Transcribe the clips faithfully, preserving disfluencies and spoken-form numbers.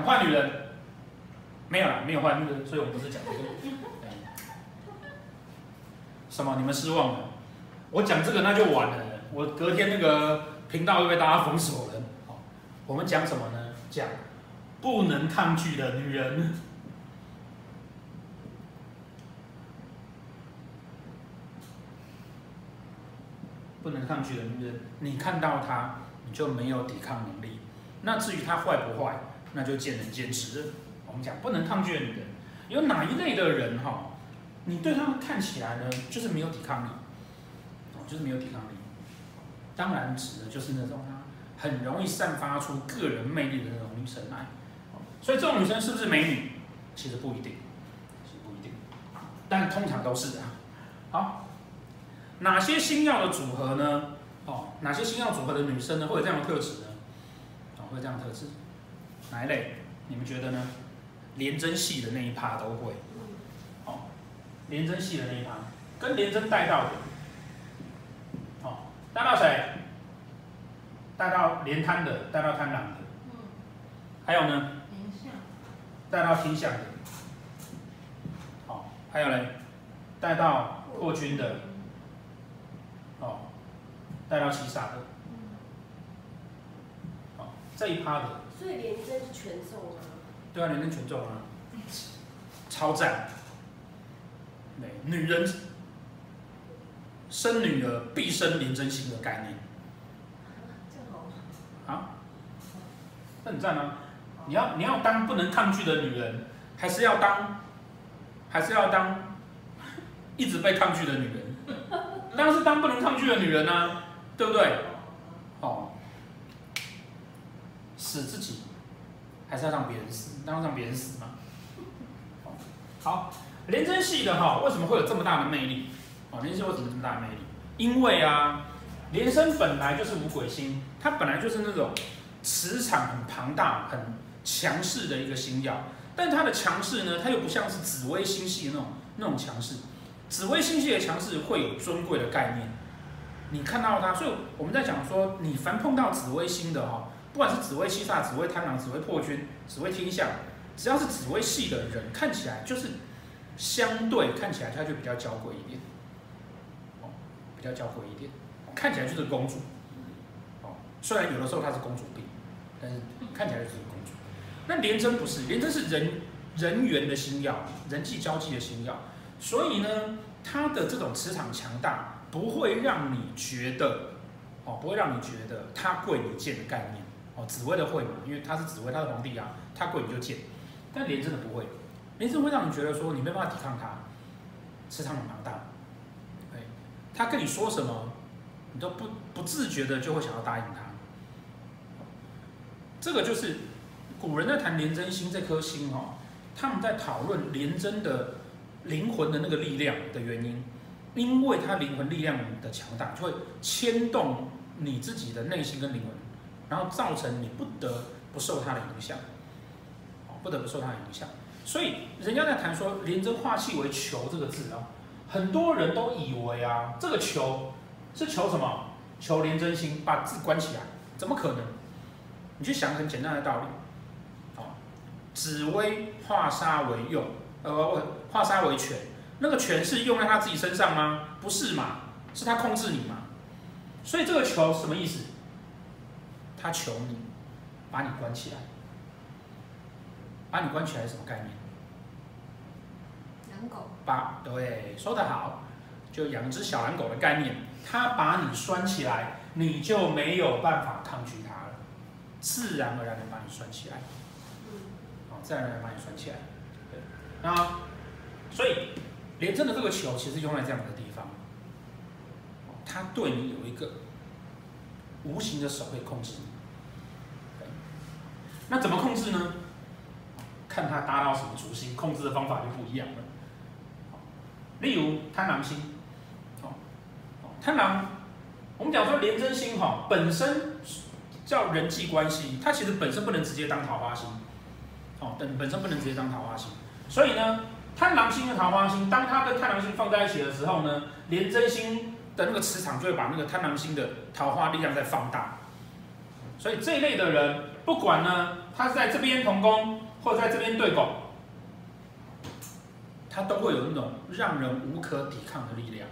想坏女人，没有啦，没有坏女人，所以我们不是讲这个。什么？你们失望了？我讲这个那就完了，我隔天那个频道会被大家封锁了。我们讲什么呢？讲不能抗拒的女人。不能抗拒的女人，你看到她，你就没有抵抗能力。那至于她坏不坏，那就见仁见智了。我们讲不能抗拒的女人，有哪一类的人哈？ 你对他们看起来呢，就是没有抵抗力，哦，就是没有抵抗力。当然指的就是那种啊，很容易散发出个人魅力的那种女生来。所以这种女生是不是美女？其实不一定，其实不一定，但通常都是啊。好，哪些星曜的组合呢？哦，哪些星曜组合的女生呢，会有这样的特质呢？哦，会有这样的特质。哪一类？你们觉得呢？连针系的那一趴都会。 连针系的那一趴，跟连针带到的，哦，带到谁？带到连贪的，带到贪狼的，嗯、还有呢？带到天象的，好、哦，还有嘞，带到破军的，哦，带到七煞的，好、哦，这一趴的。所以连针是全中啊？对啊，连针全中啊，超赞。 女人生女儿必生连针星的概念，啊，那很赞啊！你要你要当不能抗拒的女人，还是要当，还是要当一直被抗拒的女人？当然是当不能抗拒的女人啊，对不对？哦，死自己，还是要让别人死？当然让别人死嘛。好。 连针系的哈，为什么会有这么大的魅力？哦，连针为什么这么大的魅力？因为啊，连针本来就是五鬼星，它本来就是那种磁场很庞大、很强势的一个星曜。但它的强势呢，它又不像是紫微星系的那种那种强势。紫微星系的强势会有尊贵的概念，你看到它，所以我们在讲说，你凡碰到紫微星的哈，不管是紫微七煞、紫微贪狼、紫微破军、紫微天象，只要是紫微系的人，看起来就是。 相对看起来，她就比较娇贵一点，哦，比较娇贵一点，看起来就是公主，哦，虽然有的时候她是公主病，但是看起来就是公主。那廉贞不是，廉贞是人人缘的星曜，人际交际的星曜，所以呢，她的这种磁场强大，不会让你觉得，哦，不会让你觉得她贵你贱的概念，哦，紫微的会嘛，因为她是紫微，她是皇帝啊，她贵你就贱，但廉贞的不会。 连针会让你觉得说你没办法抵抗他，磁场很庞大，对，他跟你说什么，你都不不自觉的就会想要答应他。这个就是古人在谈连针星这颗星哦，他们在讨论连针的灵魂的那个力量的原因，因为它灵魂力量的强大，就会牵动你自己的内心跟灵魂，然后造成你不得不受它的影响，不得不受它的影响。 所以人家在谈说连针化气为囚这个字啊，很多人都以为啊，这个囚是囚什么？囚连针星，把字关起来，怎么可能？你去想很简单的道理，好、哦，紫微化杀为用，呃，化杀为权，那个权是用在他自己身上吗？不是嘛，是他控制你嘛。所以这个囚什么意思？他囚你，把你关起来。 把你关起来是什么概念？狼狗。把对说得好，就养只小狼狗的概念。它把你拴起来，你就没有办法抗拒它了，自然而然的把你拴起来。嗯。自然而然把你拴起来。对。那所以廉贞的这个球其实用在这样的地方，它对你有一个无形的手会控制你。那怎么控制呢？ 看他搭到什么主星，控制的方法就不一样了。例如贪狼星，哦，贪狼，我们讲说廉贞星哈，本身叫人际关系，它其实本身不能直接当桃花星，哦，本本身不能直接当桃花星，所以呢，贪狼星和桃花星，当它跟贪狼星放在一起的时候呢，廉贞星的那个磁场就会把那个贪狼星的桃花力量再放大，所以这一类的人，不管呢。他是在这边同工，或在这边对拱，他都会有那种让人无可抵抗的力量，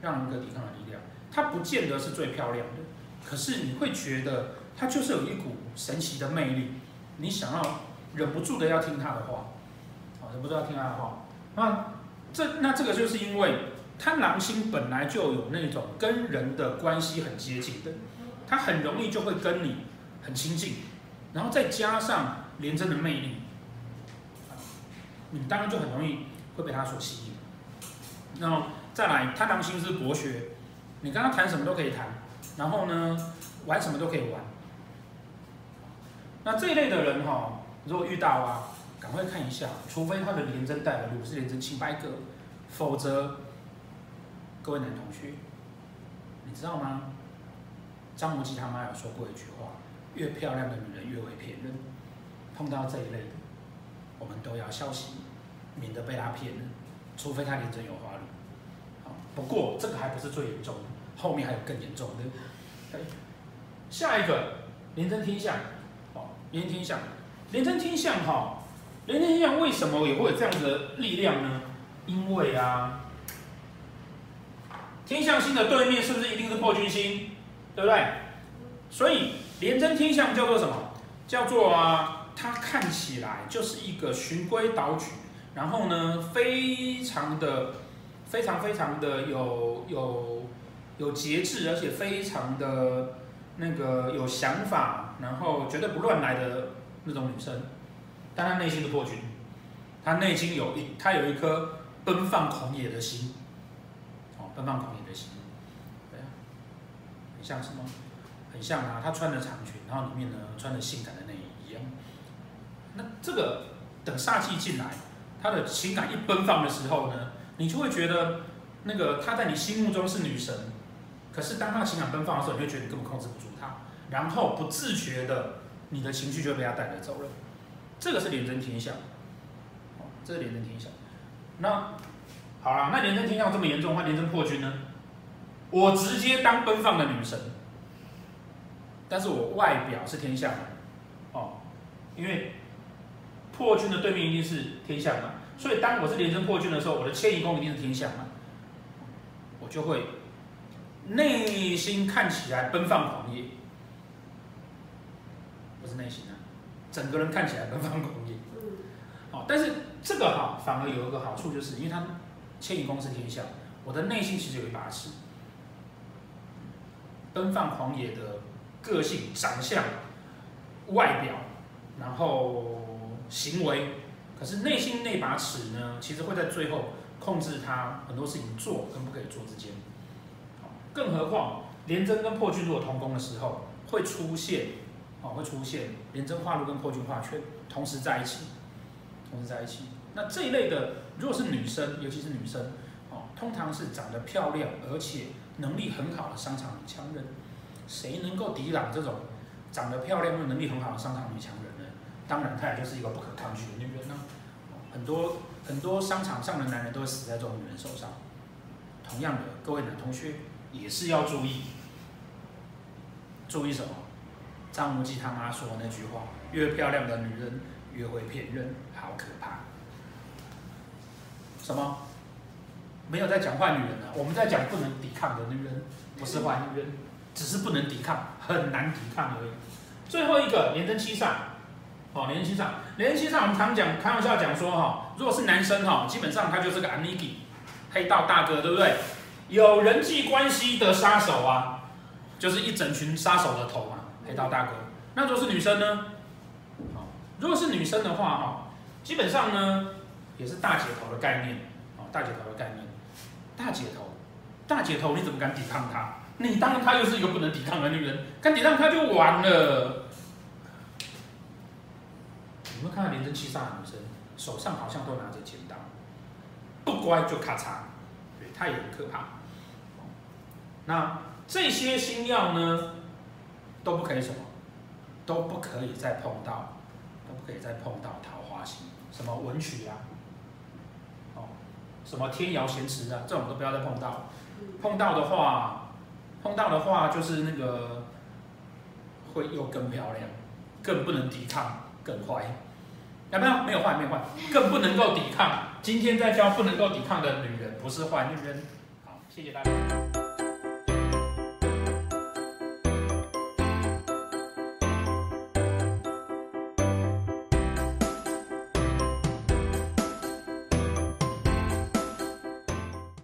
让人无可抵抗的力量。它不见得是最漂亮的，可是你会觉得它就是有一股神奇的魅力，你想要忍不住的要听他的话，啊，忍不住要听他的话。那这那这个就是因为贪狼星本来就有那种跟人的关系很接近的，它很容易就会跟你很亲近，然后再加上廉贞的魅力，你当然就很容易会被它所吸引。然后再来，贪狼星是博学，你跟他谈什么都可以谈，然后呢，玩什么都可以玩。那这一类的人哈、哦，如果遇到啊，赶快看一下，除非他的廉贞带了，如果是廉贞清白格，否则，各位男同学，你知道吗？张无忌他妈有说过一句话：越漂亮的女人越会骗人。碰到这一类的，我们都要小心，免得被他骗了。除非他廉贞有花路。不过这个还不是最严重的，后面还有更严重的。下一个廉贞天象，哦，廉贞天象，廉贞天象哈，廉贞天象为什么也会有这样的力量呢？因为啊，天象星的对面是不是一定是破军星，对不对？所以廉贞天象叫做什么？叫做啊，它看起来就是一个循规蹈矩，然后呢，非常的。非常非常的有有有节制，而且非常的那个有想法，然后绝对不乱来的那种女生，但她内心是破军，她内心有一她有一颗奔放狂野的心，哦，奔放狂野的心，对啊，很像什么？很像啊，她穿着长裙，然后里面呢穿着性感的内衣一样。那这个等煞气进来，她的情感一奔放的时候呢？你就会觉得，那个她在你心目中是女神，可是当她情感奔放的时候，你会觉得你根本控制不住她，然后不自觉的，你的情绪就被她带着走了。这个是廉贞天象，哦，这是廉贞天象。那好了，那廉贞天象这么严重，那廉贞破军呢？我直接当奔放的女神，但是我外表是天象，哦，因为破军的对面一定是天象嘛。所以当我是廉贞破军的时候，我的迁移宫一定是天象嘛，我就会内心看起来奔放狂野，不是内心啊，整个人看起来奔放狂野。哦，但是这个哈反而有一个好处，就是因为它迁移宫是天象，我的内心其实有一把尺，奔放狂野的个性、长相、外表，然后行为。可是内心那把尺呢，其实会在最后控制他很多事情做跟不可以做之间。更何况廉贞跟破军如果同宫的时候，会出现哦，会出现廉贞化禄跟破军化权同时在一起，同时在一起。那这一类的，如果是女生，尤其是女生哦，通常是长得漂亮而且能力很好的商场女强人。谁能够抵挡这种长得漂亮又能力很好的商场女强人？当然，她也就是一个不可抗拒的女人呢、啊。很多很多商场上的男人都会死在这种女人手上。同样的，各位男同学也是要注意，注意什么？张无忌他妈说的那句话：“越漂亮的女人越会骗人，好可怕。”什么？没有在讲坏女人啊，我们在讲不能抵抗的女人，不是坏女人，只是不能抵抗，很难抵抗而已。最后一个，廉贞七煞。哦，廉贞七煞，廉贞七煞，我们常讲开玩笑讲说哈、哦，如果是男生哈、哦，基本上他就是个 Aniki 黑道大哥，对不对？有人际关系的杀手啊，就是一整群杀手的头嘛，黑道大哥。那如果是女生呢？哦、如果是女生的话哈、哦，基本上呢也是大姐头的概念，哦，大姐头的概念，大姐头，大姐头，你怎么敢抵抗她？你当然她又是一个不能抵抗的女人，敢抵抗她就完了。你们看到廉贞七煞的女生手上好像都拿着剪刀，不乖就咔嚓，对，她也很可怕。那这些星曜呢，都不可以什么，都不可以再碰到，都不可以再碰到桃花星，什么文曲啊，哦，什么天姚咸池啊，这种都不要再碰到。碰到的话，碰到的话就是那个会又更漂亮，更不能抵抗。更坏，有没有？没有坏，没有坏，更不能够抵抗。今天在教不能够抵抗的女人，不是坏女人。好，谢谢大家。